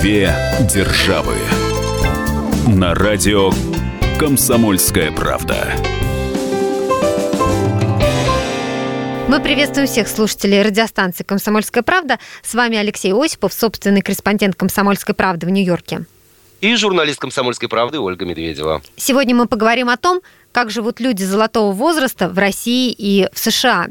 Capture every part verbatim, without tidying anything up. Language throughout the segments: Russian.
«Две державы» на радио «Комсомольская правда». Мы приветствуем всех слушателей радиостанции «Комсомольская правда». С вами Алексей Осипов, собственный корреспондент «Комсомольской правды» в Нью-Йорке. И журналист «Комсомольской правды» Ольга Медведева. Сегодня мы поговорим о том, как живут люди золотого возраста в России и в США.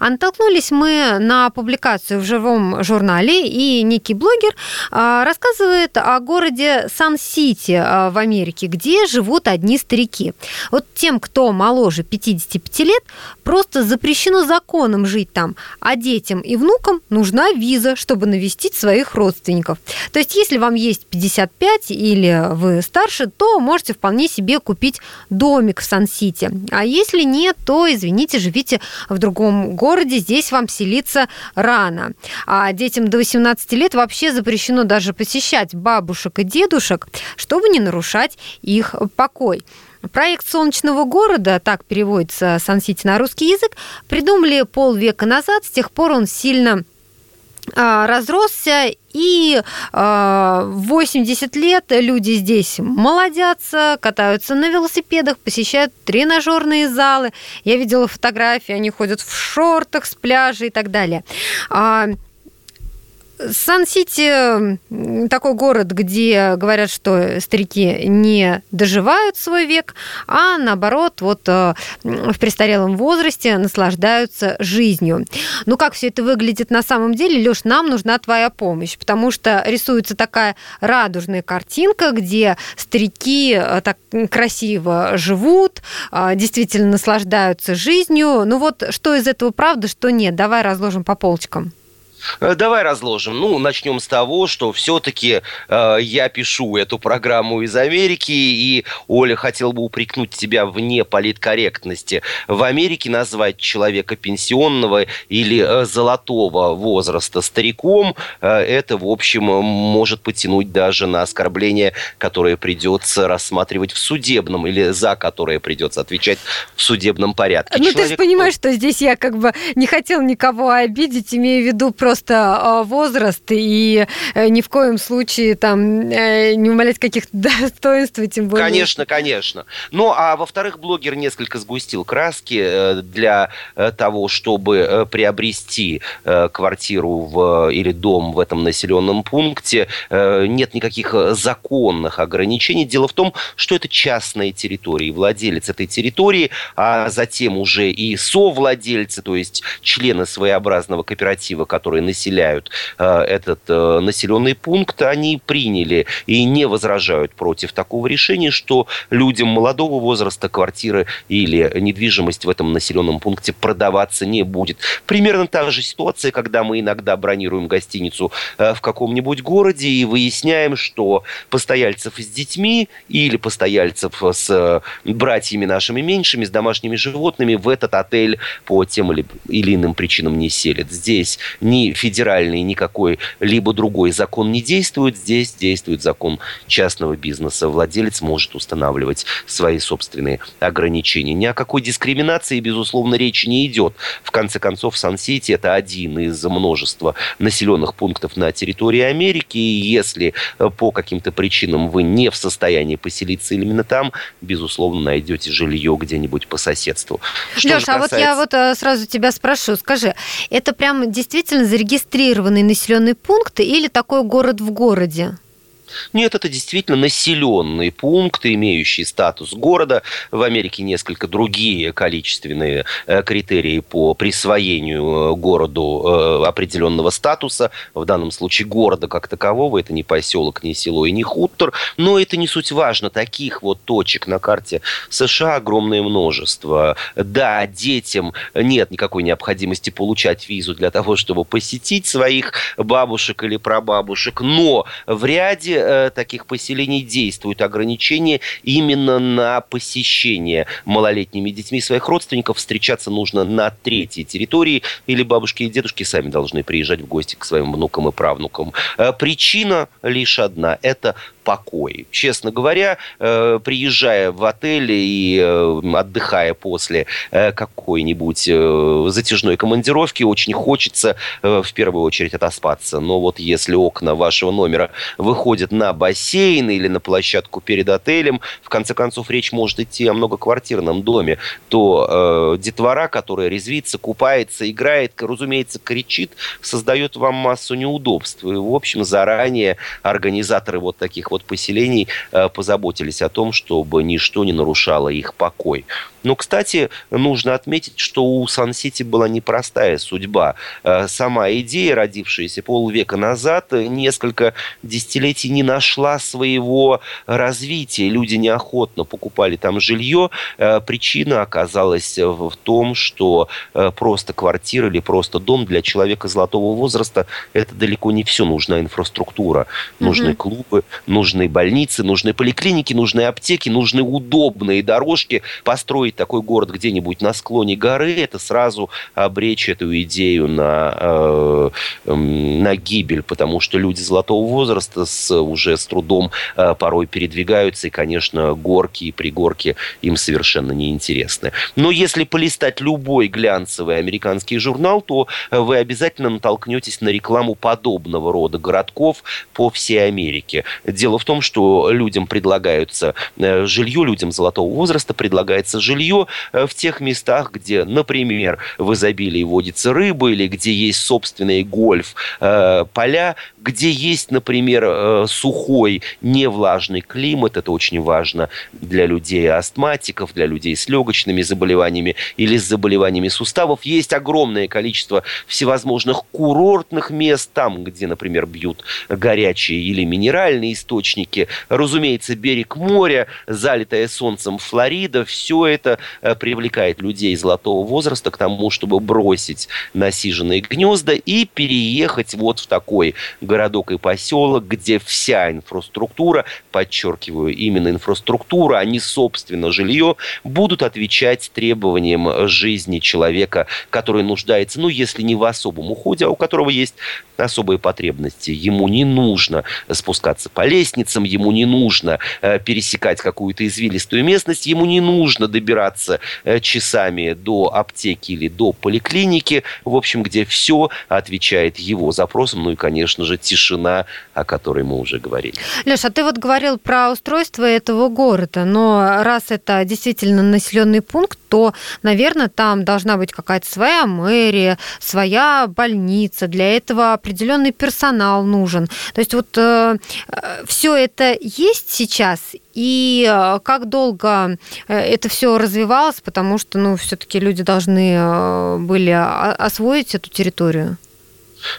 А натолкнулись мы на публикацию в живом журнале, и некий блогер рассказывает о городе Сан-Сити в Америке, где живут одни старики. Вот тем, кто моложе пятидесяти пяти лет, просто запрещено законом жить там, а детям и внукам нужна виза, чтобы навестить своих родственников. То есть, если вам есть пятьдесят пять или вы старше, то можете вполне себе купить домик в Сан-Сити. А если нет, то, извините, живите в другом городе, здесь вам селиться рано. А детям до восемнадцати лет вообще запрещено даже посещать бабушек и дедушек, чтобы не нарушать их покой. Проект «Солнечного города», так переводится Сан-Сити на русский язык, придумали полвека назад, с тех пор он сильно а, разросся. И в восемьдесят лет люди здесь молодятся, катаются на велосипедах, посещают тренажерные залы. Я видела фотографии, они ходят в шортах с пляжа и так далее. Сан-Сити такой город, где говорят, что старики не доживают свой век, а наоборот, вот в престарелом возрасте наслаждаются жизнью. Ну, как все это выглядит на самом деле, Лёш, нам нужна твоя помощь, потому что рисуется такая радужная картинка, где старики так красиво живут, действительно наслаждаются жизнью. Ну вот, что из этого правда, что нет? Давай разложим по полочкам. Давай разложим. Ну, начнем с того, что все-таки э, я пишу эту программу из Америки, и, Оля, хотел бы упрекнуть тебя в неполиткорректности. В Америке назвать человека пенсионного или э, золотого возраста стариком, э, это, в общем, может потянуть даже на оскорбление, которое придется рассматривать в судебном, или за которое придется отвечать в судебном порядке. Ну, человек... ты же понимаешь, что здесь я как бы не хотел никого обидеть, имею в виду просто... просто возраст, и ни в коем случае там не умалять каких-то достоинств, тем более. Конечно, конечно. Ну, а во-вторых, блогер несколько сгустил краски для того, чтобы приобрести квартиру в, или дом в этом населенном пункте. Нет никаких законных ограничений. Дело в том, что это частная территория, и владелец этой территории, а затем уже и совладельцы, то есть члены своеобразного кооператива, которые населяют э, этот э, населенный пункт, они приняли и не возражают против такого решения, что людям молодого возраста квартиры или недвижимость в этом населенном пункте продаваться не будет. Примерно та же ситуация, когда мы иногда бронируем гостиницу э, в каком-нибудь городе и выясняем, что постояльцев с детьми или постояльцев с э, братьями нашими меньшими, с домашними животными в этот отель по тем или, или иным причинам не селят. Здесь ни федеральный, ни какой-либо другой закон не действует. Здесь действует закон частного бизнеса. Владелец может устанавливать свои собственные ограничения. Ни о какой дискриминации, безусловно, речи не идет. В конце концов, Сан-Сити – это один из множества населенных пунктов на территории Америки. И если по каким-то причинам вы не в состоянии поселиться именно там, безусловно, найдете жилье где-нибудь по соседству. Что Леша, касается... а вот я вот сразу тебя спрошу. Скажи, это прям действительно зарегистрированный населенный пункт или такой город в городе? Нет, это действительно населенный пункт, имеющий статус города. В Америке несколько другие количественные критерии по присвоению городу определенного статуса. В данном случае города как такового. Это не поселок, не село и не хутор. Но это не суть важно. Таких вот точек на карте США огромное множество. Да, детям нет никакой необходимости получать визу для того, чтобы посетить своих бабушек или прабабушек. Но в ряде таких поселений действуют ограничения именно на посещение малолетними детьми своих родственников. Встречаться нужно на третьей территории, или бабушки и дедушки сами должны приезжать в гости к своим внукам и правнукам. Причина лишь одна – это покой. Честно говоря, приезжая в отель и отдыхая после какой-нибудь затяжной командировки, очень хочется в первую очередь отоспаться. Но вот если окна вашего номера выходят на бассейн или на площадку перед отелем, в конце концов, речь может идти о многоквартирном доме, то детвора, которая резвится, купается, играет, разумеется, кричит, создает вам массу неудобств. И, в общем, заранее организаторы вот таких вот поселений э, позаботились о том, чтобы ничто не нарушало их покой. Но, кстати, нужно отметить, что у Сан-Сити была непростая судьба. Э, сама идея, родившаяся полвека назад, несколько десятилетий не нашла своего развития. Люди неохотно покупали там жилье. Э, причина оказалась в том, что э, просто квартира или просто дом для человека золотого возраста – это далеко не все. Нужна инфраструктура, mm-hmm. нужны клубы, нужны больницы, нужны поликлиники, нужны аптеки, нужны удобные дорожки. Построить такой город где-нибудь на склоне горы, это сразу обречь эту идею на, э, э, на гибель, потому что люди золотого возраста с, уже с трудом э, порой передвигаются, и, конечно, горки и пригорки им совершенно неинтересны. Но если полистать любой глянцевый американский журнал, то вы обязательно натолкнетесь на рекламу подобного рода городков по всей Америке. Дело в том, что людям предлагаются жилье, людям золотого возраста предлагается жилье в тех местах, где, например, в изобилии водится рыба или где есть собственные гольф-поля, где есть, например, сухой, невлажный климат. Это очень важно для людей-астматиков, для людей с легочными заболеваниями или с заболеваниями суставов. Есть огромное количество всевозможных курортных мест, там, где, например, бьют горячие или минеральные источники. Разумеется, берег моря, залитая солнцем Флорида, все это привлекает людей золотого возраста к тому, чтобы бросить насиженные гнезда и переехать вот в такой городок и поселок, где вся инфраструктура, подчеркиваю, именно инфраструктура, а не собственно жилье, будут отвечать требованиям жизни человека, который нуждается, ну, если не в особом уходе, а у которого есть особые потребности. Ему не нужно спускаться по лестницам, ему не нужно э, пересекать какую-то извилистую местность, ему не нужно добираться э, часами до аптеки или до поликлиники, в общем, где все отвечает его запросам, ну и, конечно же, тишина, о которой мы уже говорили. Леша, а ты вот говорил про устройство этого города, но раз это действительно населенный пункт, то, наверное, там должна быть какая-то своя мэрия, своя больница, для этого определенный персонал нужен. То есть вот э, все это есть сейчас, и э, как долго это все развивалось, потому что, ну, все-таки люди должны э, были освоить эту территорию?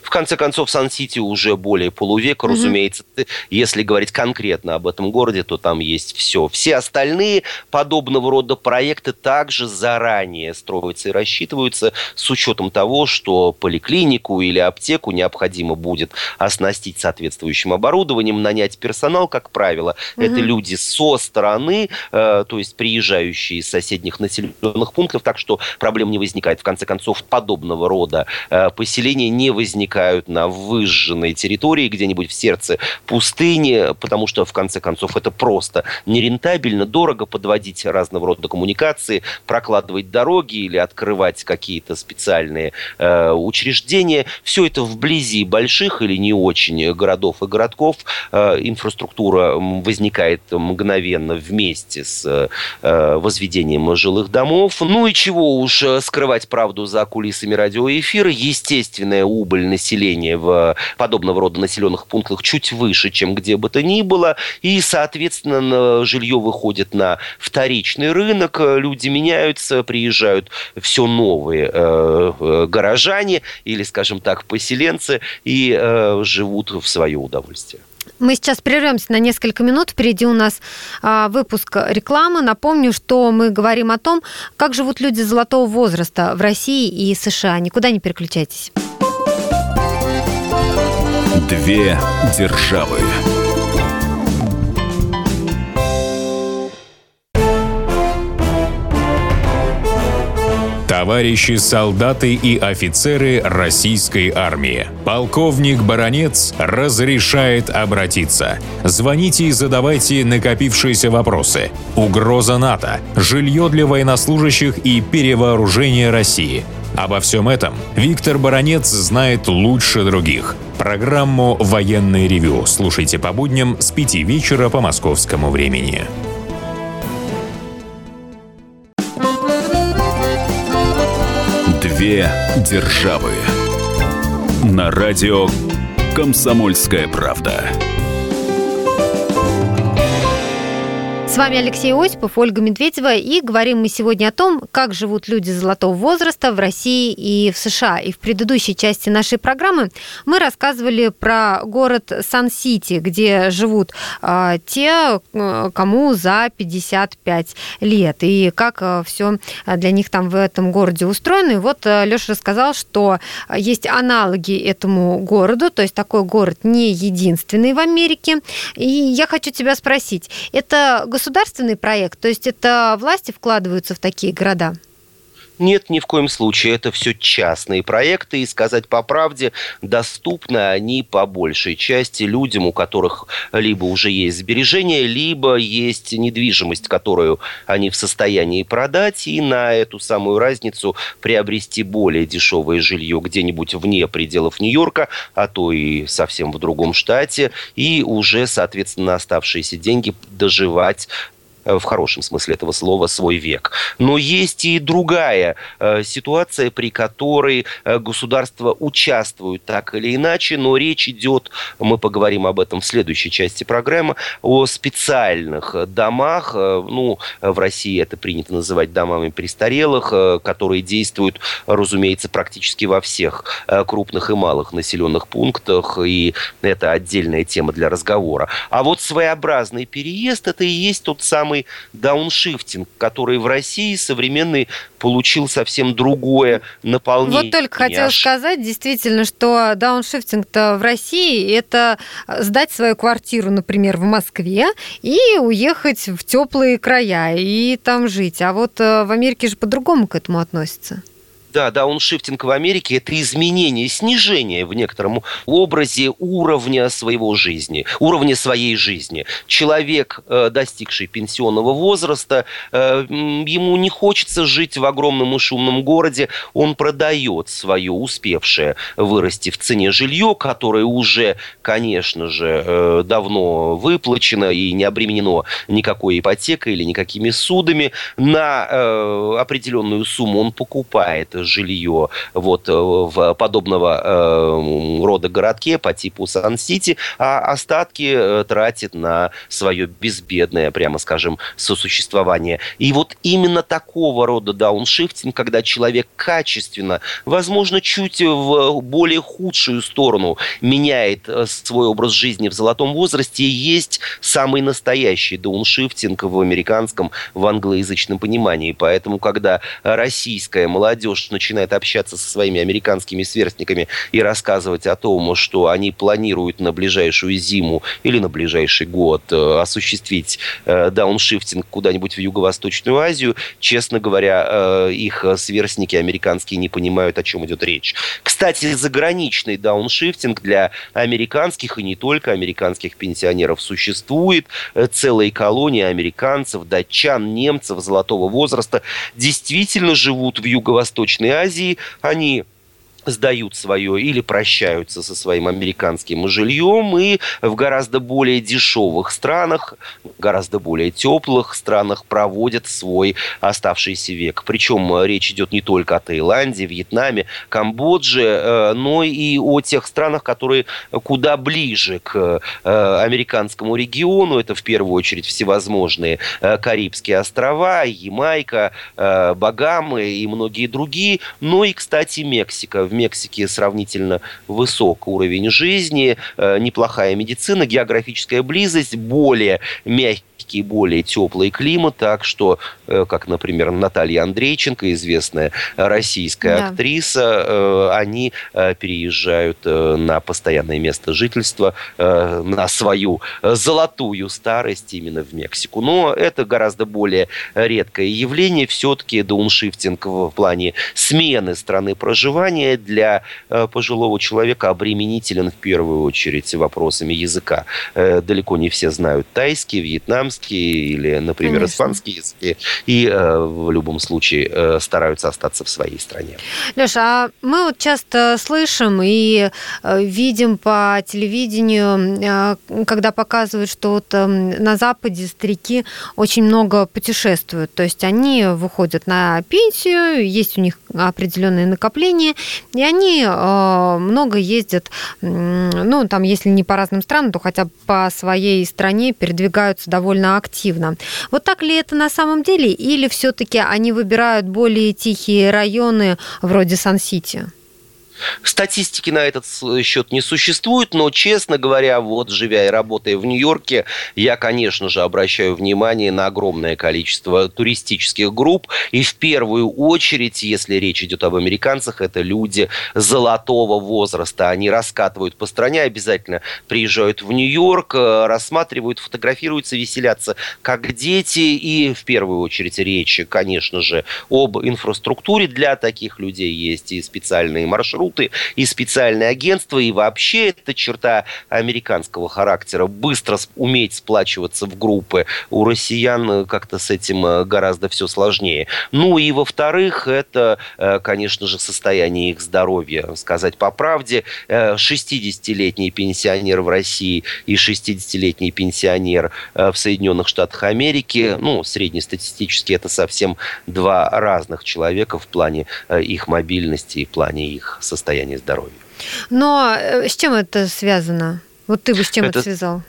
В конце концов, Сан-Сити уже более полувека, mm-hmm. разумеется. Если говорить конкретно об этом городе, то там есть все. Все остальные подобного рода проекты также заранее строятся и рассчитываются с учетом того, что поликлинику или аптеку необходимо будет оснастить соответствующим оборудованием, нанять персонал, как правило. Mm-hmm. Это люди со стороны, э, то есть приезжающие из соседних населенных пунктов, так что проблем не возникает. В конце концов, подобного рода э, поселения не возникает. возникают на выжженной территории, где-нибудь в сердце пустыни, потому что, в конце концов, это просто нерентабельно, дорого подводить разного рода коммуникации, прокладывать дороги или открывать какие-то специальные э, учреждения. Все это вблизи больших или не очень городов и городков. Э, инфраструктура возникает мгновенно вместе с э, возведением жилых домов. Ну и чего уж скрывать правду за кулисами радиоэфира. Естественная убыль населения в подобного рода населенных пунктах чуть выше, чем где бы то ни было. И, соответственно, жилье выходит на вторичный рынок. Люди меняются, приезжают все новые э, горожане или, скажем так, поселенцы и э, живут в свое удовольствие. Мы сейчас прервемся на несколько минут. Впереди у нас а, выпуск рекламы. Напомню, что мы говорим о том, как живут люди золотого возраста в России и США. Никуда не переключайтесь. Две державы. товарищи солдаты и офицеры российской армии. Полковник Баранец разрешает обратиться. Звоните и задавайте накопившиеся вопросы. Угроза НАТО, жилье для военнослужащих и перевооружение России. Обо всем этом Виктор Баранец знает лучше других. Программу «Военное ревю» слушайте по будням с пяти вечера по московскому времени. Две державы. На радио «Комсомольская правда». С вами Алексей Осипов, Ольга Медведева, и говорим мы сегодня о том, как живут люди золотого возраста в России и в США. И в предыдущей части нашей программы мы рассказывали про город Сан-Сити, где живут э, те, кому за пятьдесят пять лет, и как все для них там в этом городе устроено. И вот Леша рассказал, что есть аналоги этому городу, то есть такой город не единственный в Америке. И я хочу тебя спросить, это государство? Государственный проект? То есть это власти вкладываются в такие города? Нет, ни в коем случае. Это все частные проекты. И, сказать по правде, доступны они по большей части людям, у которых либо уже есть сбережения, либо есть недвижимость, которую они в состоянии продать, и на эту самую разницу приобрести более дешевое жилье где-нибудь вне пределов Нью-Йорка, а то и совсем в другом штате, и уже, соответственно, оставшиеся деньги доживать в хорошем смысле этого слова свой век. Но есть и другая э, ситуация, при которой государство участвует так или иначе, но речь идет, мы поговорим об этом в следующей части программы, о специальных домах, э, ну, в России это принято называть домами престарелых, э, которые действуют, разумеется, практически во всех э, крупных и малых населенных пунктах, и это отдельная тема для разговора. А вот своеобразный переезд – это и есть тот самый дауншифтинг, который в России современный получил совсем другое наполнение. Вот только хотела сказать, действительно, что дауншифтинг-то в России это сдать свою квартиру, например, в Москве и уехать в теплые края и там жить. А вот в Америке же по-другому к этому относятся. Да, дауншифтинг в Америке – это изменение, снижение в некотором образе уровня своего жизни, уровня своей жизни. Человек, достигший пенсионного возраста, ему не хочется жить в огромном и шумном городе, он продает свое успевшее вырасти в цене жилье, которое уже, конечно же, давно выплачено и не обременено никакой ипотекой или никакими судами. На определенную сумму он покупает жилье вот в подобного э, рода городке по типу Сан-Сити, а остатки тратит на свое безбедное, прямо скажем, сосуществование. И вот именно такого рода дауншифтинг, когда человек качественно, возможно, чуть в более худшую сторону меняет свой образ жизни в золотом возрасте, есть самый настоящий дауншифтинг в американском, в англоязычном понимании. Поэтому, когда российская молодежь начинает общаться со своими американскими сверстниками и рассказывать о том, что они планируют на ближайшую зиму или на ближайший год осуществить э, дауншифтинг куда-нибудь в Юго-Восточную Азию, честно говоря, э, их сверстники американские не понимают, о чем идет речь. Кстати, заграничный дауншифтинг для американских и не только американских пенсионеров существует. Целые колонии американцев, датчан, немцев золотого возраста действительно живут в Юго-Восточной Азии. Они сдают свое или прощаются со своим американским жильем и в гораздо более дешевых странах, гораздо более теплых странах проводят свой оставшийся век. Причем речь идет не только о Таиланде, Вьетнаме, Камбодже, но и о тех странах, которые куда ближе к американскому региону. Это в первую очередь всевозможные Карибские острова, Ямайка, Багамы и многие другие. Ну и, кстати, Мексика. в Мексике сравнительно высок уровень жизни, неплохая медицина, географическая близость, более мягкий, более теплый климат, так что, как, например, Наталья Андрейченко, известная российская да. актриса, они переезжают на постоянное место жительства, на свою золотую старость именно в Мексику. Но это гораздо более редкое явление. Все-таки дауншифтинг в плане смены страны проживания для пожилого человека обременителен в первую очередь вопросами языка. Далеко не все знают тайский, вьетнамский или, например, Конечно. испанский язык. И в любом случае стараются остаться в своей стране. Леша, а мы вот часто слышим и видим по телевидению, когда показывают, что вот на Западе старики очень много путешествуют. То есть они выходят на пенсию, есть у них определенные накопления, и они много ездят, ну, там, если не по разным странам, то хотя бы по своей стране передвигаются довольно активно. Вот так ли это на самом деле? Или все-таки они выбирают более тихие районы вроде Сан-Сити? Статистики на этот счет не существует, но, честно говоря, вот, живя и работая в Нью-Йорке, я, конечно же, обращаю внимание на огромное количество туристических групп. И в первую очередь, если речь идет об американцах, это люди золотого возраста. Они раскатывают по стране, обязательно приезжают в Нью-Йорк, рассматривают, фотографируются, веселятся, как дети. И в первую очередь речь, конечно же, об инфраструктуре. Для таких людей есть и специальные маршруты, и специальные агентства, и вообще это черта американского характера. Быстро уметь сплачиваться в группы. У россиян как-то с этим гораздо все сложнее. Ну и во-вторых, это, конечно же, состояние их здоровья. Сказать по правде, шестидесятилетний пенсионер в России и шестидесятилетний пенсионер в Соединенных Штатах Америки, ну, среднестатистически это совсем два разных человека в плане их мобильности и в плане их состояния. состояние здоровья. Но с чем это связано? Вот ты бы с чем это, это связал?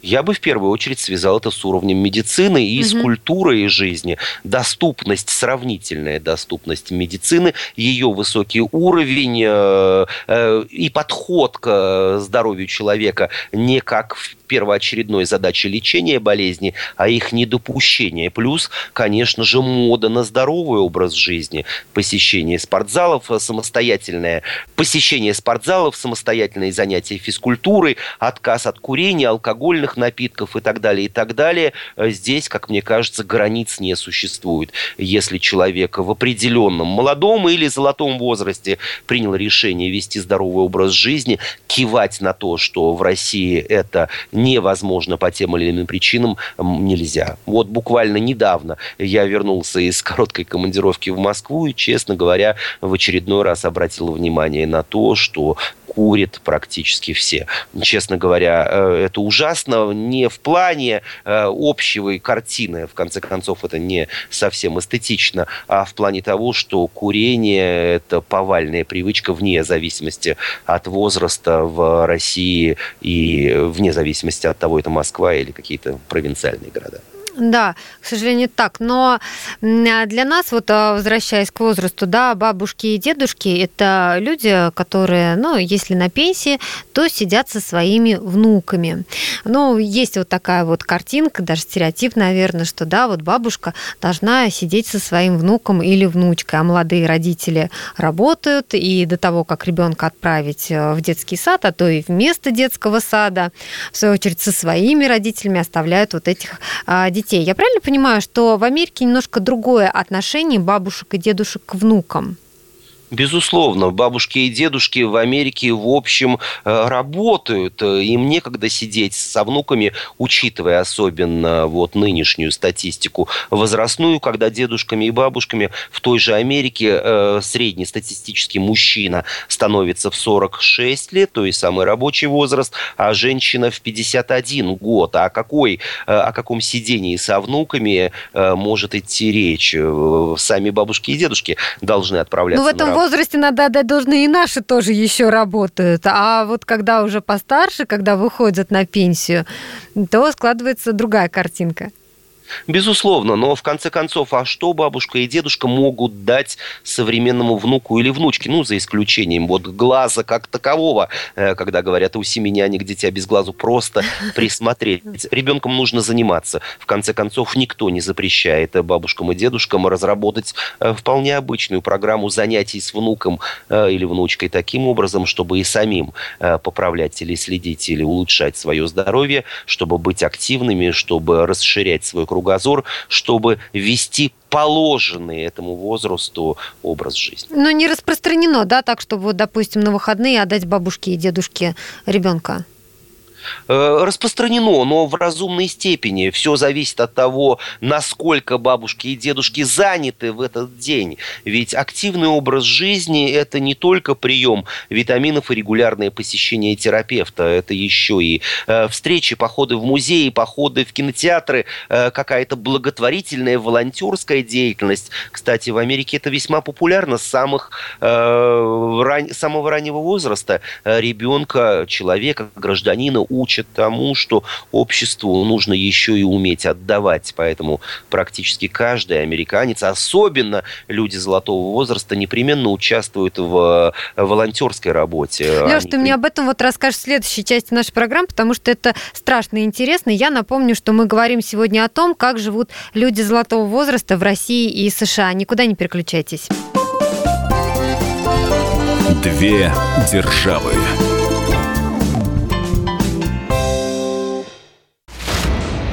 Я бы в первую очередь связал это с уровнем медицины и угу. с культурой жизни. Доступность, сравнительная доступность медицины, ее высокий уровень э, э, и подход к здоровью человека не как в первоочередной задачей лечения болезни, а их недопущение. Плюс, конечно же, мода на здоровый образ жизни, посещение спортзалов, самостоятельное посещение спортзалов, самостоятельные занятия физкультурой, отказ от курения, алкогольных напитков и так далее, и так далее. Здесь, как мне кажется, границ не существует. Если человек в определенном молодом или золотом возрасте принял решение вести здоровый образ жизни, кивать на то, что в России это невозможно по тем или иным причинам, нельзя. Вот буквально недавно я вернулся из короткой командировки в Москву и, честно говоря, в очередной раз обратил внимание на то, что курят практически все. Честно говоря, это ужасно не в плане общего и картины, в конце концов, это не совсем эстетично, а в плане того, что курение – это повальная привычка вне зависимости от возраста в России и вне зависимости от того, это Москва или какие-то провинциальные города. Да, к сожалению, так. Но для нас, вот возвращаясь к возрасту, да, бабушки и дедушки – это люди, которые, ну, если на пенсии, то сидят со своими внуками. Ну, есть вот такая вот картинка, даже стереотип, наверное, что, да, вот бабушка должна сидеть со своим внуком или внучкой, а молодые родители работают, и до того, как ребенка отправить в детский сад, а то и вместо детского сада, в свою очередь, со своими родителями оставляют вот этих детей. Я правильно понимаю, что в Америке немножко другое отношение бабушек и дедушек к внукам? Безусловно, бабушки и дедушки в Америке, в общем, работают. Им некогда сидеть со внуками, учитывая особенно вот нынешнюю статистику возрастную, когда дедушками и бабушками в той же Америке э, среднестатистический мужчина становится в сорок шесть лет, то есть самый рабочий возраст, а женщина в пятьдесят один год. А какой, о каком сидении со внуками э, может идти речь? Сами бабушки и дедушки должны отправляться на работу. В возрасте, надо отдать должное, и наши тоже еще работают. А вот когда уже постарше, когда выходят на пенсию, то складывается другая картинка. Безусловно, но в конце концов, а что бабушка и дедушка могут дать современному внуку или внучке? Ну, за исключением вот глаза как такового, когда говорят, у семи нянек дитя без глазу просто присмотреть. Ребенком нужно заниматься. В конце концов, никто не запрещает бабушкам и дедушкам разработать вполне обычную программу занятий с внуком или внучкой таким образом, чтобы и самим поправлять или следить, или улучшать свое здоровье, чтобы быть активными, чтобы расширять свой кругозор, чтобы вести положенный этому возрасту образ жизни. Но не распространено, да, так, чтобы, вот, допустим, на выходные отдать бабушке и дедушке ребенка? Распространено, но в разумной степени. Все зависит от того, насколько бабушки и дедушки заняты в этот день. Ведь активный образ жизни – это не только прием витаминов и регулярное посещение терапевта. Это еще и встречи, походы в музеи, походы в кинотеатры, какая-то благотворительная, волонтерская деятельность. Кстати, в Америке это весьма популярно с самых, ран... самого раннего возраста. Ребенка, человека, гражданина учат тому, что обществу нужно еще и уметь отдавать. Поэтому практически каждый американец, особенно люди золотого возраста, непременно участвуют в волонтерской работе. Леш, Они... ты мне об этом вот расскажешь в следующей части нашей программы, потому что это страшно интересно. Я напомню, что мы говорим сегодня о том, как живут люди золотого возраста в России и США. Никуда не переключайтесь. Две державы.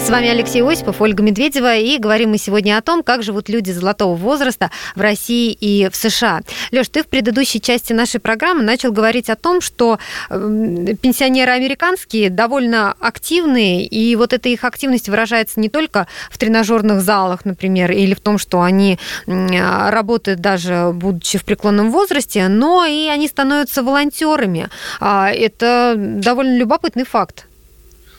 С вами Алексей Осипов, Ольга Медведева, и говорим мы сегодня о том, как живут люди золотого возраста в России и в США. Лёш, ты в предыдущей части нашей программы начал говорить о том, что пенсионеры американские довольно активные, и вот эта их активность выражается не только в тренажерных залах, например, или в том, что они работают даже будучи в преклонном возрасте, но и они становятся волонтерами. Это довольно любопытный факт.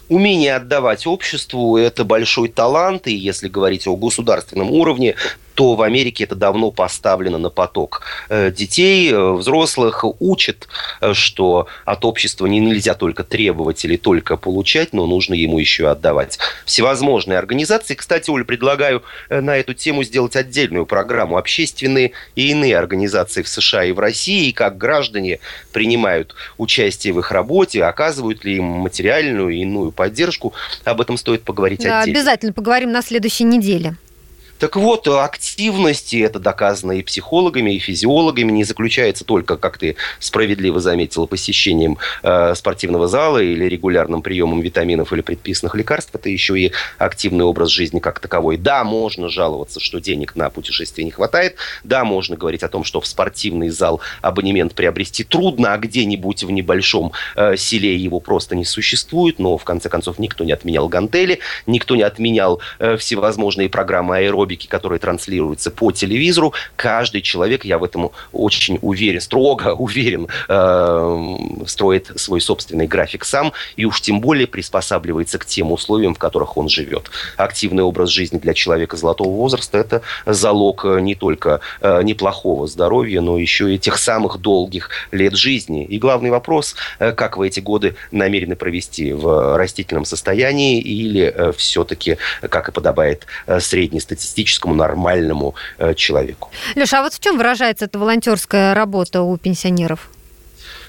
Умение отдавать обществу – это большой талант, и если говорить о государственном уровне, то в Америке это давно поставлено на поток. Детей, взрослых учат, что от общества нельзя только требовать или только получать, но нужно ему еще отдавать. Всевозможные организации. Кстати, Оль, предлагаю на эту тему сделать отдельную программу. Общественные и иные организации в США и в России, и как граждане принимают участие в их работе, оказывают ли им материальную и иную поддержку. Об этом стоит поговорить да, отдельно. Обязательно поговорим на следующей неделе. Так вот, активность, и это доказано и психологами, и физиологами, не заключается только, как ты справедливо заметила, посещением э, спортивного зала или регулярным приемом витаминов или предписанных лекарств. Это еще и активный образ жизни как таковой. Да, можно жаловаться, что денег на путешествие не хватает. Да, можно говорить о том, что в спортивный зал абонемент приобрести трудно, а где-нибудь в небольшом э, селе его просто не существует. Но, в конце концов, никто не отменял гантели, никто не отменял э, всевозможные программы аэробики, которые транслируются по телевизору. Каждый человек, я в этом очень уверен, строго уверен, э, строит свой собственный график сам и уж тем более приспосабливается к тем условиям, в которых он живет. Активный образ жизни для человека золотого возраста – это залог не только э, неплохого здоровья, но еще и тех самых долгих лет жизни. И главный вопрос э, – как вы эти годы намерены провести? В растительном состоянии или э, все-таки, как и подобает э, среднестатистическому, нормальному э, человеку. Леша, а вот в чем выражается эта волонтерская работа у пенсионеров?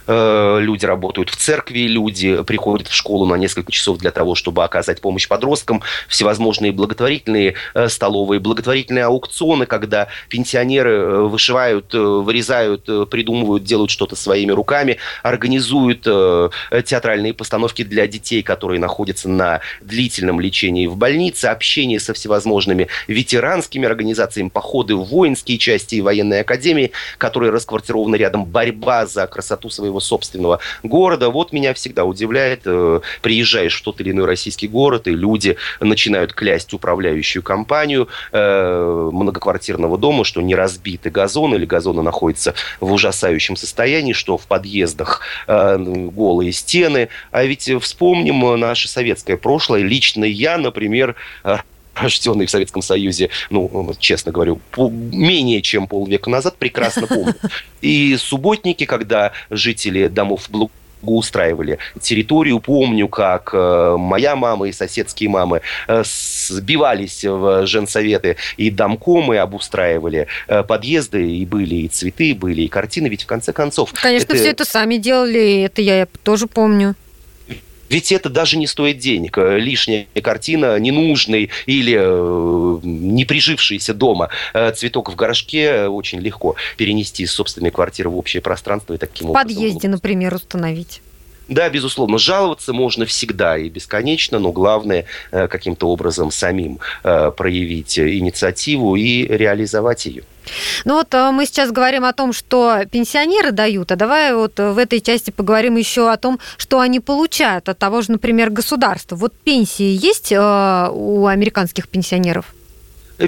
люди работают в церкви, люди приходят в школу на несколько часов для того, чтобы оказать помощь подросткам, всевозможные благотворительные столовые, благотворительные аукционы, когда пенсионеры вышивают, вырезают, придумывают, делают что-то своими руками, организуют театральные постановки для детей, которые находятся на длительном лечении в больнице, общение со всевозможными ветеранскими организациями, походы в воинские части и военные академии, которые расквартированы рядом, борьба за красоту своего собственного города. Вот меня всегда удивляет, приезжаешь в тот или иной российский город, и люди начинают клясть управляющую компанию многоквартирного дома, что не разбиты газоны, или газоны находятся в ужасающем состоянии, что в подъездах голые стены. А ведь вспомним наше советское прошлое. Лично я, например, рожденный в Советском Союзе, ну, честно говорю, по- менее чем полвека назад, прекрасно помню. И субботники, когда жители домов благоустраивали территорию, помню, как э, моя мама и соседские мамы э, сбивались в женсоветы и домкомы, обустраивали э, подъезды, и были и цветы, были и картины, ведь в конце концов... Конечно, это... все это сами делали, это я, я тоже помню. Ведь это даже не стоит денег. Лишняя картина, ненужный или не прижившийся дома цветок в горшке очень легко перенести из собственной квартиры в общее пространство и таким образом... В подъезде, например, установить. Да, безусловно, жаловаться можно всегда и бесконечно, но главное каким-то образом самим проявить инициативу и реализовать ее. Ну вот мы сейчас говорим о том, что пенсионеры дают, а давай вот в этой части поговорим еще о том, что они получают от того же, например, государства. Вот пенсии есть у американских пенсионеров?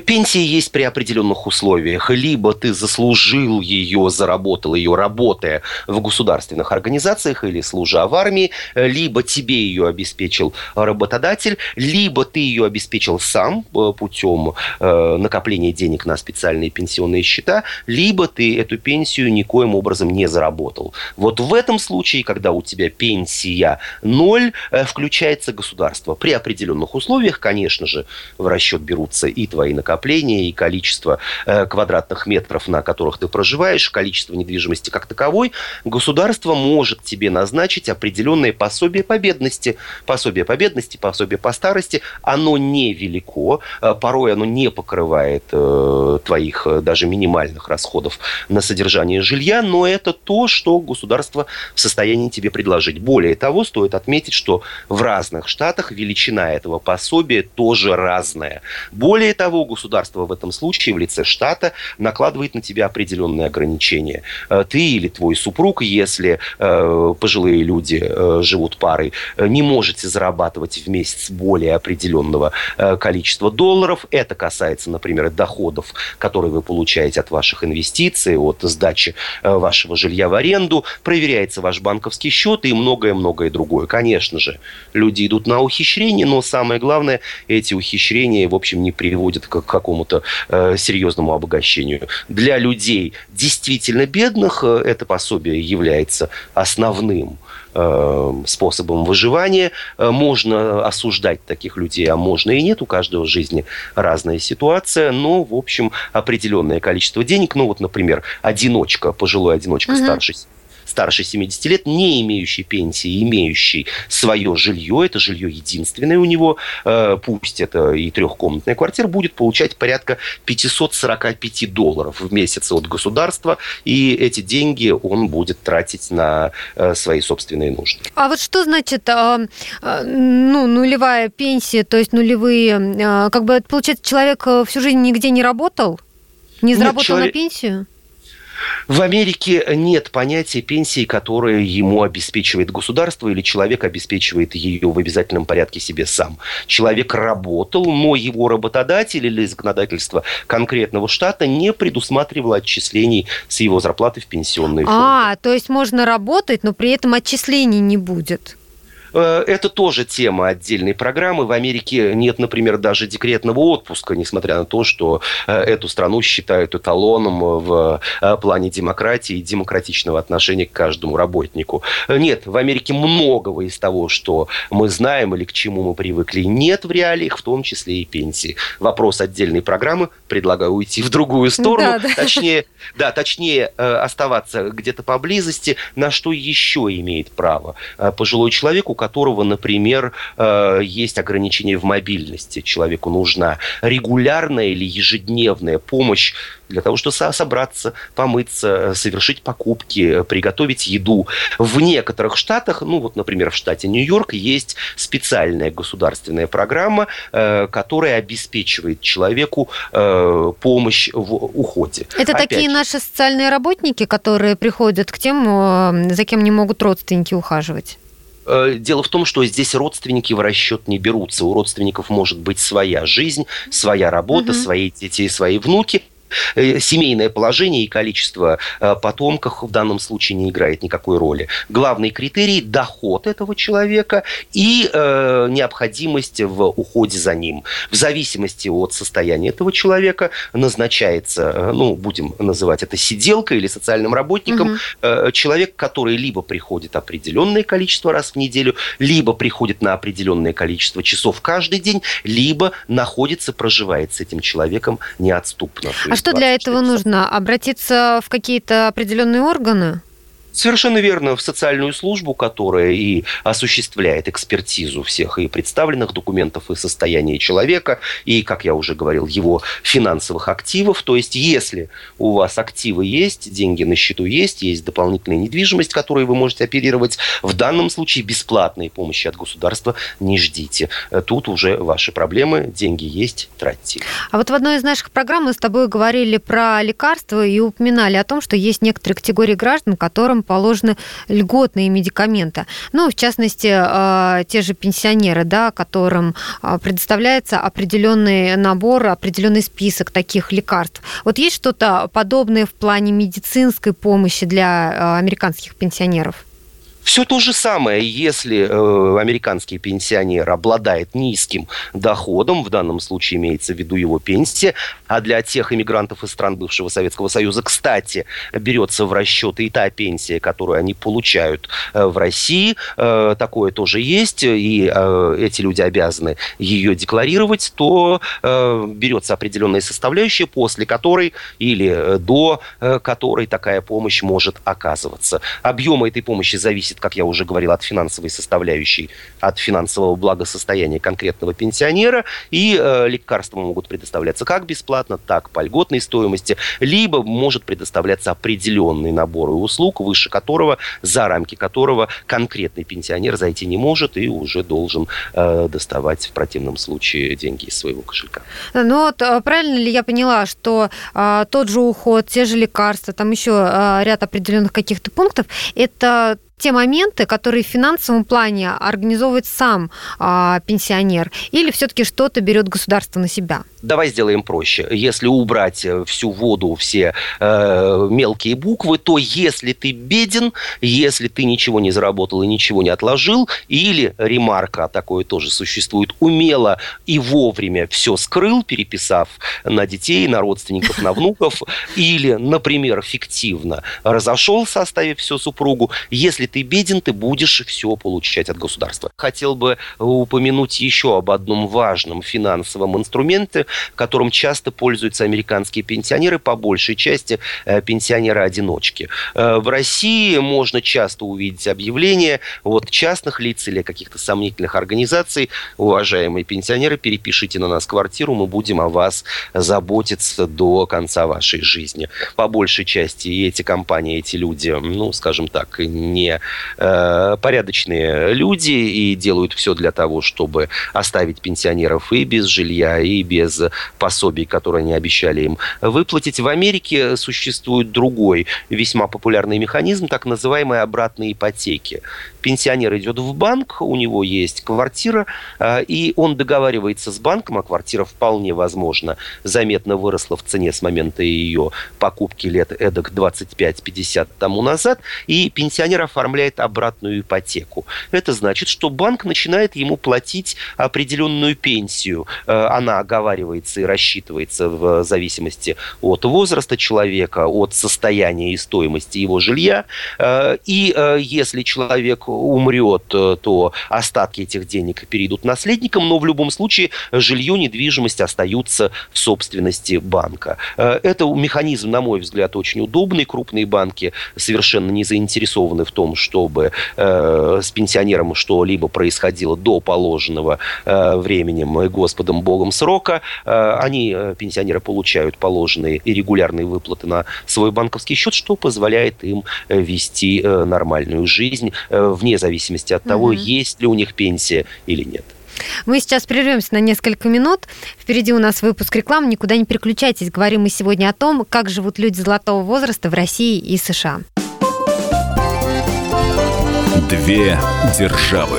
Пенсии есть при определенных условиях. Либо ты заслужил ее, заработал ее, работая в государственных организациях или служа в армии, либо тебе ее обеспечил работодатель, либо ты ее обеспечил сам путем э, накопления денег на специальные пенсионные счета, либо ты эту пенсию никоим образом не заработал. Вот в этом случае, когда у тебя пенсия ноль, э, включается государство. При определенных условиях, конечно же, в расчет берутся и твои накопления, и количество э, квадратных метров, на которых ты проживаешь, количество недвижимости как таковой. Государство может тебе назначить определенное пособие по бедности. Пособие по бедности, пособие по старости, оно невелико, э, порой оно не покрывает э, твоих э, даже минимальных расходов на содержание жилья, но это то, что государство в состоянии тебе предложить. Более того, стоит отметить, что в разных штатах величина этого пособия тоже разная. Более того, государство в этом случае в лице штата накладывает на тебя определенные ограничения. Ты или твой супруг, если э, пожилые люди э, живут парой, не можете зарабатывать в месяц более определенного э, количества долларов. Это касается, например, доходов, которые вы получаете от ваших инвестиций, от сдачи э, вашего жилья в аренду. Проверяется ваш банковский счет и многое-многое другое. Конечно же, люди идут на ухищрения, но самое главное, эти ухищрения, в общем, не приводят к какому-то э, серьезному обогащению. Для людей действительно бедных э, это пособие является основным э, способом выживания. Э, можно осуждать таких людей, а можно и нет. У каждого в жизни разная ситуация, но, в общем, определенное количество денег. Ну, вот, например, одиночка, пожилой одиночка, угу. старший. старше семидесяти лет, не имеющий пенсии, имеющий свое жилье, это жилье единственное у него, пусть это и трехкомнатная квартира, будет получать порядка пятьсот сорок пять долларов в месяц от государства, и эти деньги он будет тратить на свои собственные нужды. А вот что значит ну, нулевая пенсия, то есть нулевые, как бы получается, человек всю жизнь нигде не работал, не заработал Нет, человек... на пенсию? В Америке нет понятия пенсии, которое ему обеспечивает государство, или человек обеспечивает ее в обязательном порядке себе сам. Человек работал, но его работодатель или законодательство конкретного штата не предусматривало отчислений с его зарплаты в пенсионные фонды. А, то есть можно работать, но при этом отчислений не будет. Это тоже тема отдельной программы. В Америке нет, например, даже декретного отпуска, несмотря на то, что эту страну считают эталоном в плане демократии и демократичного отношения к каждому работнику. Нет, в Америке многого из того, что мы знаем или к чему мы привыкли, нет в реалиях, в том числе и пенсии. Вопрос отдельной программы. Предлагаю уйти в другую сторону. Да, точнее, да. Да, точнее оставаться где-то поблизости. На что еще имеет право пожилой человек, у которого, например, есть ограничения в мобильности. Человеку нужна регулярная или ежедневная помощь для того, чтобы собраться, помыться, совершить покупки, приготовить еду. В некоторых штатах, ну вот, например, в штате Нью-Йорк, есть специальная государственная программа, которая обеспечивает человеку помощь в уходе. Это Опять такие же. Наши социальные работники, которые приходят к тем, за кем не могут родственники ухаживать? Дело в том, что здесь родственники в расчет не берутся. У родственников может быть своя жизнь, своя работа, угу. свои дети и свои внуки. Семейное положение и количество потомков в данном случае не играет никакой роли. Главный критерий – доход этого человека и э, необходимость в уходе за ним. В зависимости от состояния этого человека назначается, ну, будем называть это сиделкой или социальным работником, угу. э, человек, который либо приходит определенное количество раз в неделю, либо приходит на определенное количество часов каждый день, либо находится, проживает с этим человеком неотступно. Что для этого нужно? Обратиться в какие-то определенные органы? Совершенно верно. В социальную службу, которая и осуществляет экспертизу всех и представленных документов, и состояния человека, и, как я уже говорил, его финансовых активов. То есть, если у вас активы есть, деньги на счету есть, есть дополнительная недвижимость, которой вы можете оперировать, в данном случае бесплатной помощи от государства не ждите. Тут уже ваши проблемы. Деньги есть, тратьте. А вот в одной из наших программ мы с тобой говорили про лекарства и упоминали о том, что есть некоторые категории граждан, которым положены льготные медикаменты. Ну, в частности, э, те же пенсионеры, да, которым предоставляется определенный набор, определенный список таких лекарств. Вот есть что-то подобное в плане медицинской помощи для э, американских пенсионеров? Все то же самое, если э, американский пенсионер обладает низким доходом, в данном случае имеется в виду его пенсия, а для тех иммигрантов из стран бывшего Советского Союза, кстати, берется в расчет и та пенсия, которую они получают э, в России, э, такое тоже есть, и э, эти люди обязаны ее декларировать, то э, берется определенная составляющая, после которой или до э, которой такая помощь может оказываться. Объемы этой помощи зависят, как я уже говорил, от финансовой составляющей, от финансового благосостояния конкретного пенсионера, и э, лекарства могут предоставляться как бесплатно, так по льготной стоимости, либо может предоставляться определенный набор услуг, выше которого, за рамки которого конкретный пенсионер зайти не может и уже должен э, доставать в противном случае деньги из своего кошелька. Ну вот правильно ли я поняла, что э, тот же уход, те же лекарства, там еще э, ряд определенных каких-то пунктов, это те моменты, которые в финансовом плане организовывает сам э, пенсионер, или все-таки что-то берет государство на себя? Давай сделаем проще. Если убрать всю воду, все э, мелкие буквы, то если ты беден, если ты ничего не заработал и ничего не отложил, или, ремарка, такое тоже существует, умело и вовремя все скрыл, переписав на детей, на родственников, на внуков, или, например, фиктивно разошелся, оставив все супругу, если ты беден, ты будешь все получать от государства. Хотел бы упомянуть еще об одном важном финансовом инструменте, которым часто пользуются американские пенсионеры, по большей части пенсионеры-одиночки. В России можно часто увидеть объявления от частных лиц или каких-то сомнительных организаций: уважаемые пенсионеры, перепишите на нас квартиру, мы будем о вас заботиться до конца вашей жизни. По большей части и эти компании, эти люди, ну, скажем так, не э, порядочные люди и делают все для того, чтобы оставить пенсионеров и без жилья, и без пособий, которые они обещали им выплатить. В Америке существует другой, весьма популярный механизм, так называемые обратные ипотеки. пенсионер идет в банк, у него есть квартира, и он договаривается с банком, а квартира вполне возможно заметно выросла в цене с момента ее покупки лет эдак двадцать пять - пятьдесят тому назад, и пенсионер оформляет обратную ипотеку. Это значит, что банк начинает ему платить определенную пенсию. Она оговаривается и рассчитывается в зависимости от возраста человека, от состояния и стоимости его жилья. И если человек умрет, то остатки этих денег перейдут наследникам, но в любом случае жилье, недвижимость остаются в собственности банка. Это механизм, на мой взгляд, очень удобный. Крупные банки совершенно не заинтересованы в том, чтобы с пенсионером что-либо происходило до положенного временем и Господом Богом срока. Они, пенсионеры, получают положенные и регулярные выплаты на свой банковский счет, что позволяет им вести нормальную жизнь, вне зависимости от того, mm-hmm. есть ли у них пенсия или нет. Мы сейчас прервемся на несколько минут. Впереди у нас выпуск рекламы. Никуда не переключайтесь. Говорим мы сегодня о том, как живут люди золотого возраста в России и США. Две державы.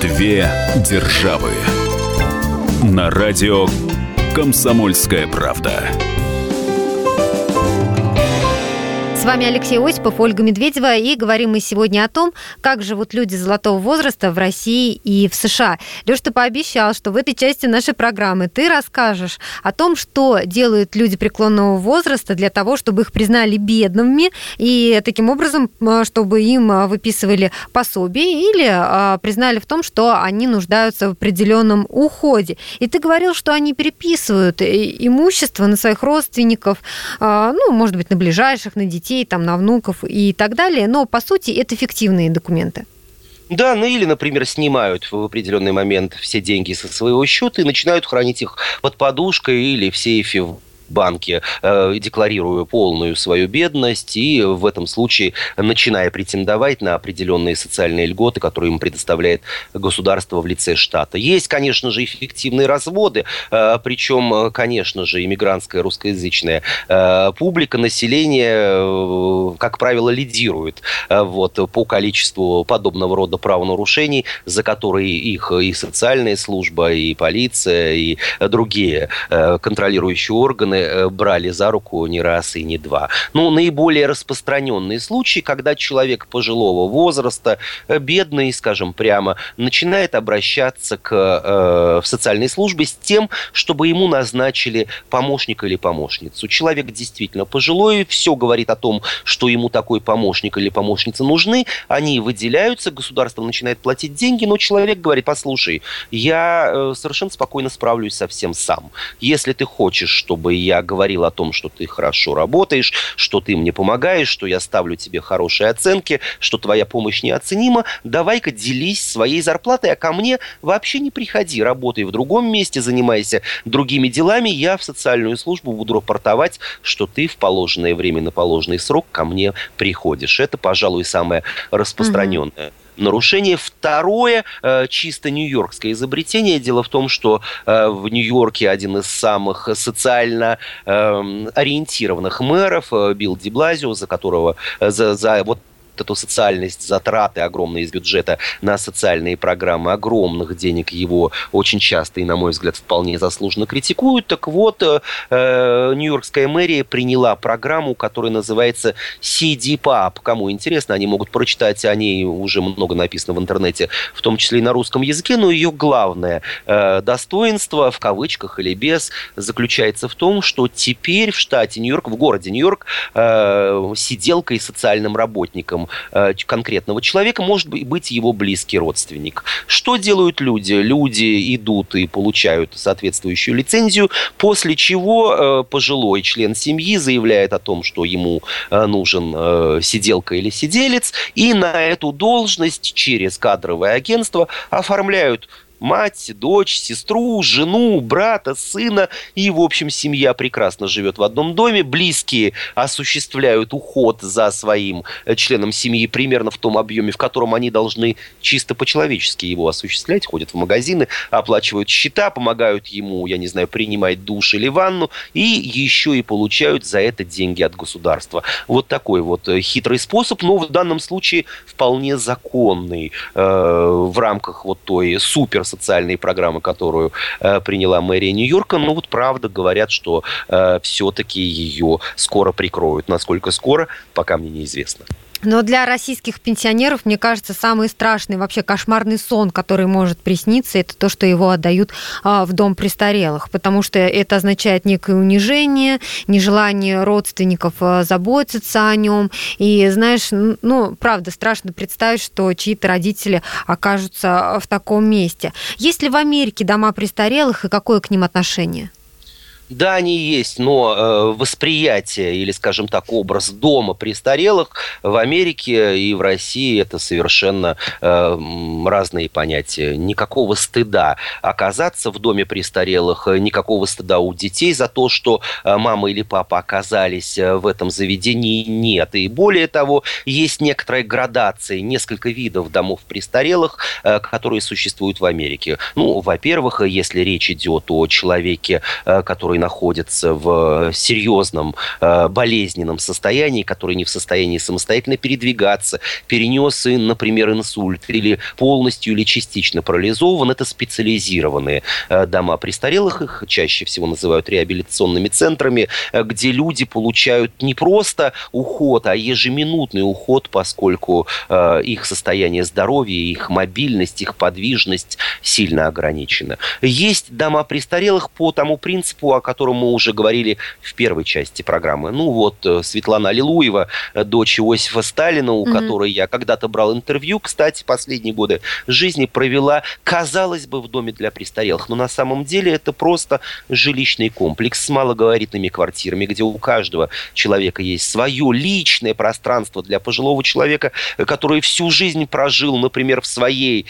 Две державы. На радио «Комсомольская правда». С вами Алексей Осипов, Ольга Медведева, и говорим мы сегодня о том, как живут люди золотого возраста в России и в США. Лёш, ты пообещал, что в этой части нашей программы ты расскажешь о том, что делают люди преклонного возраста для того, чтобы их признали бедными, и таким образом, чтобы им выписывали пособие или признали в том, что они нуждаются в определенном уходе. И ты говорил, что они переписывают имущество на своих родственников, ну, может быть, на ближайших, на детей, там, на внуков и так далее, но, по сути, это фиктивные документы. Да, ну или, например, снимают в определенный момент все деньги со своего счета и начинают хранить их под подушкой или в сейфе в банке, э, декларируя полную свою бедность и в этом случае начиная претендовать на определенные социальные льготы, которые им предоставляет государство в лице штата. Есть, конечно же, и фиктивные разводы, э, причем, конечно же, иммигрантская русскоязычная э, публика, население, э, как правило, лидирует э, вот, по количеству подобного рода правонарушений, за которые их и социальная служба, и полиция, и другие э, контролирующие органы брали за руку не раз и не два. Ну, наиболее распространенные случаи, когда человек пожилого возраста, бедный, скажем прямо, начинает обращаться к э, в социальной службе с тем, чтобы ему назначили помощника или помощницу. Человек действительно пожилой, все говорит о том, что ему такой помощник или помощница нужны, они выделяются, государство начинает платить деньги, но человек говорит: послушай, я совершенно спокойно справлюсь со всем сам. Если ты хочешь, чтобы я говорил о том, что ты хорошо работаешь, что ты мне помогаешь, что я ставлю тебе хорошие оценки, что твоя помощь неоценима, давай-ка делись своей зарплатой, а ко мне вообще не приходи, работай в другом месте, занимайся другими делами, я в социальную службу буду рапортовать, что ты в положенное время, на положенный срок ко мне приходишь. Это, пожалуй, самое распространенное. Mm-hmm. нарушение. Второе, чисто нью-йоркское изобретение. Дело в том, что в Нью-Йорке один из самых социально ориентированных мэров, Билл Диблазио, за которого за, за вот эту социальность, затраты огромные из бюджета на социальные программы, огромных денег его очень часто и, на мой взгляд, вполне заслуженно критикуют. Так вот, э, Нью-Йоркская мэрия приняла программу, которая называется си ди пап. Кому интересно, они могут прочитать, о ней уже много написано в интернете, в том числе и на русском языке, но ее главное э, достоинство, в кавычках или без, заключается в том, что теперь в штате Нью-Йорк, в городе Нью-Йорк, э, сиделкой и социальным работником э, конкретного человека может быть его близкий родственник. Что делают люди? Люди идут и получают соответствующую лицензию, после чего э, пожилой член семьи заявляет о том, что ему э, нужен э, сиделка или сиделец, и на эту должность через кадровое агентство оформляют мать, дочь, сестру, жену, брата, сына. И, в общем, семья прекрасно живет в одном доме. Близкие осуществляют уход за своим членом семьи примерно в том объеме, в котором они должны чисто по-человечески его осуществлять. Ходят в магазины, оплачивают счета, помогают ему, я не знаю, принимать душ или ванну. И еще и получают за это деньги от государства. Вот такой вот хитрый способ, но в данном случае вполне законный э, в рамках вот той суперсоциальной социальные программы, которую э, приняла мэрия Нью-Йорка. Но вот правда говорят, что э, все-таки ее скоро прикроют. Насколько скоро, пока мне неизвестно. Но для российских пенсионеров, мне кажется, самый страшный, вообще кошмарный сон, который может присниться, это то, что его отдают а, в дом престарелых, потому что это означает некое унижение, нежелание родственников а, заботиться о нем. И, знаешь, ну, правда, страшно представить, что чьи-то родители окажутся в таком месте. Есть ли в Америке дома престарелых и какое к ним отношение? Да, они есть, но э, восприятие или, скажем так, образ дома престарелых в Америке и в России – это совершенно э, разные понятия. Никакого стыда оказаться в доме престарелых, никакого стыда у детей за то, что мама или папа оказались в этом заведении, нет. И более того, есть некоторая градация, несколько видов домов престарелых, э, которые существуют в Америке. Ну, во-первых, если речь идет о человеке, э, который находится в серьезном э, болезненном состоянии, который не в состоянии самостоятельно передвигаться, перенес, например, инсульт, или полностью или частично парализован, это специализированные э, дома престарелых, их чаще всего называют реабилитационными центрами, э, где люди получают не просто уход, а ежеминутный уход, поскольку э, их состояние здоровья, их мобильность, их подвижность сильно ограничена. Есть дома престарелых по тому принципу, о котором мы уже говорили в первой части программы. Ну вот Светлана Аллилуева, дочь Иосифа Сталина, у mm-hmm. которой я когда-то брал интервью, кстати, последние годы жизни провела, казалось бы, в доме для престарелых, но на самом деле это просто жилищный комплекс с малогабаритными квартирами, где у каждого человека есть свое личное пространство для пожилого человека, который всю жизнь прожил, например, в своей,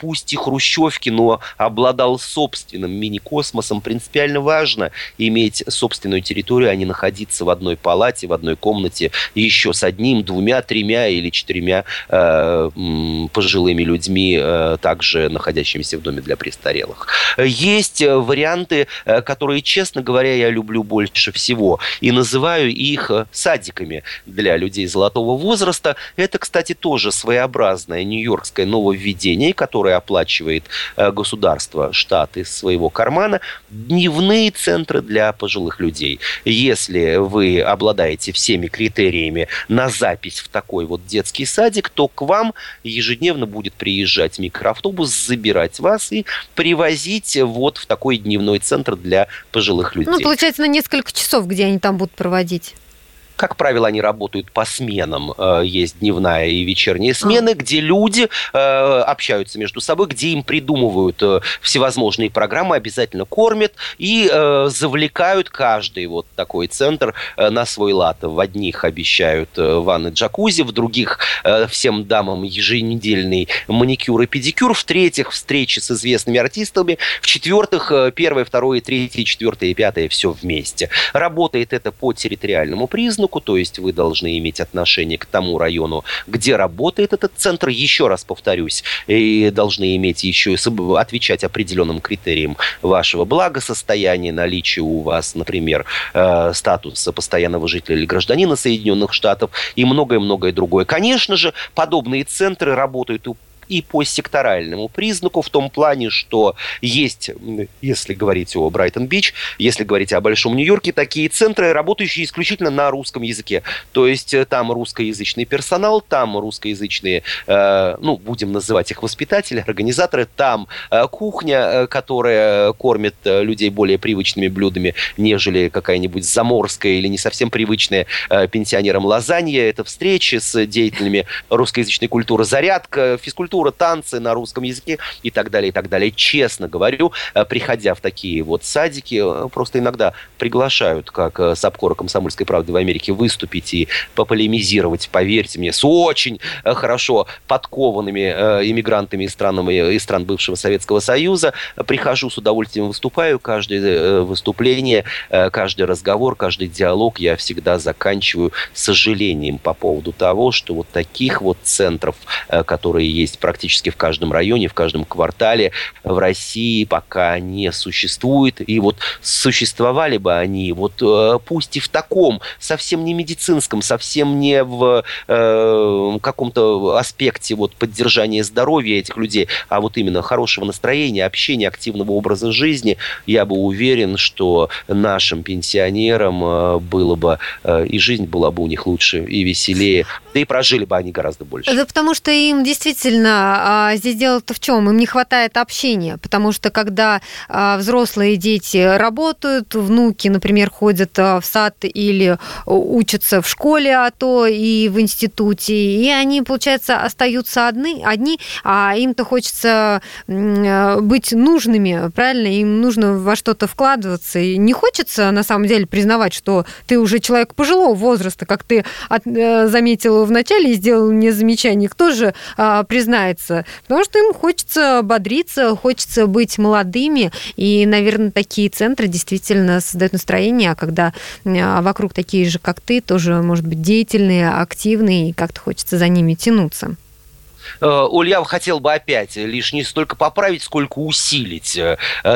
пусть и хрущевке, но обладал собственным мини-космосом. Принципиально важно иметь собственную территорию, а не находиться в одной палате, в одной комнате еще с одним, двумя, тремя или четырьмя э, м, пожилыми людьми, э, также находящимися в доме для престарелых. Есть варианты, которые, честно говоря, я люблю больше всего и называю их садиками для людей золотого возраста. Это, кстати, тоже своеобразное нью-йоркское нововведение, которое оплачивает э, государство, штат из своего кармана. Дневные центры Центры для пожилых людей. Если вы обладаете всеми критериями на запись в такой вот детский садик, то к вам ежедневно будет приезжать микроавтобус, забирать вас и привозить вот в такой дневной центр для пожилых людей. Ну, получается, на несколько часов, где они там будут проводить. Как правило, они работают по сменам. Есть дневная и вечерняя смены, где люди общаются между собой, где им придумывают всевозможные программы, обязательно кормят и завлекают каждый вот такой центр на свой лад. В одних обещают ванны джакузи, в других всем дамам еженедельный маникюр и педикюр, в третьих встречи с известными артистами, в четвертых первое, второе, третье, четвертое и пятое все вместе. Работает это по территориальному признаку. востоку, то есть вы должны иметь отношение к тому району, где работает этот центр, еще раз повторюсь, и должны иметь еще отвечать определенным критериям вашего благосостояния, наличия у вас, например, э, статуса постоянного жителя или гражданина Соединенных Штатов и многое-многое другое. Конечно же, подобные центры работают и и по секторальному признаку, в том плане, что есть, если говорить о Брайтон-Бич, если говорить о Большом Нью-Йорке, такие центры, работающие исключительно на русском языке. То есть там русскоязычный персонал, там русскоязычные, э, ну, будем называть их воспитатели, организаторы, там э, кухня, которая кормит людей более привычными блюдами, нежели какая-нибудь заморская или не совсем привычная э, пенсионерам лазанья. Это встречи с деятелями русскоязычной культуры, зарядка, физкультура, танцы на русском языке и так далее, и так далее. Честно говорю, приходя в такие вот садики, просто иногда приглашают, как сапкора «Комсомольской правды» в Америке, выступить и пополемизировать, поверьте мне, с очень хорошо подкованными иммигрантами из стран, из стран бывшего Советского Союза. Прихожу, с удовольствием выступаю. Каждое выступление, каждый разговор, каждый диалог я всегда заканчиваю сожалением по поводу того, что вот таких вот центров, которые есть практически в каждом районе, в каждом квартале в России, пока не существует. И вот существовали бы они, вот э, пусть и в таком, совсем не медицинском, совсем не в э, каком-то аспекте вот поддержания здоровья этих людей, а вот именно хорошего настроения, общения, активного образа жизни, я бы уверен, что нашим пенсионерам э, было бы, э, и жизнь была бы у них лучше и веселее, да и прожили бы они гораздо больше. Да потому что им действительно А здесь дело-то в чем? Им не хватает общения, потому что когда а, взрослые дети работают, внуки, например, ходят в сад или учатся в школе, а то и в институте, и они, получается, остаются одни, одни а им-то хочется быть нужными, правильно? Им нужно во что-то вкладываться. И не хочется, на самом деле, признавать, что ты уже человек пожилого возраста, как ты от, заметила в начале и сделал мне замечание, кто же а, признается, потому что им хочется бодриться, хочется быть молодыми, и, наверное, такие центры действительно создают настроение, а когда вокруг такие же, как ты, тоже, может быть, деятельные, активные, и как-то хочется за ними тянуться. Оль, я хотел бы опять лишь не столько поправить, сколько усилить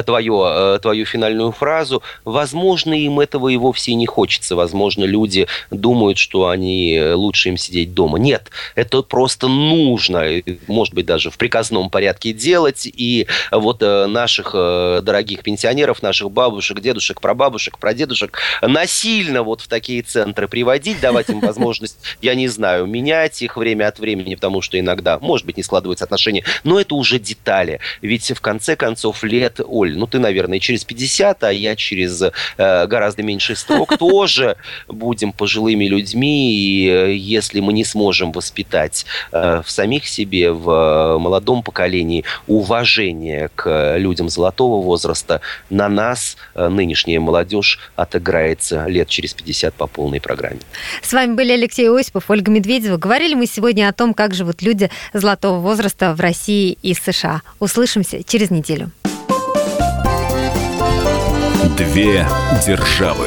твою, твою финальную фразу. Возможно, им этого и вовсе не хочется. Возможно, люди думают, что они лучше им сидеть дома. Нет, это просто нужно, может быть, даже в приказном порядке делать. И вот наших дорогих пенсионеров, наших бабушек, дедушек, прабабушек, прадедушек насильно вот в такие центры приводить, давать им возможность, я не знаю, менять их время от времени, потому что иногда может быть, не складываются отношения, но это уже детали. Ведь в конце концов лет, Оль, ну ты, наверное, через пятьдесят, а я через э, гораздо меньше срок тоже будем пожилыми людьми, и если мы не сможем воспитать э, в самих себе, в э, молодом поколении уважение к людям золотого возраста, на нас э, нынешняя молодежь отыграется лет через пятьдесят по полной программе. С вами были Алексей Осипов, Ольга Медведева. Говорили мы сегодня о том, как живут люди золотого возраста в России и США. Услышимся через неделю. Две державы.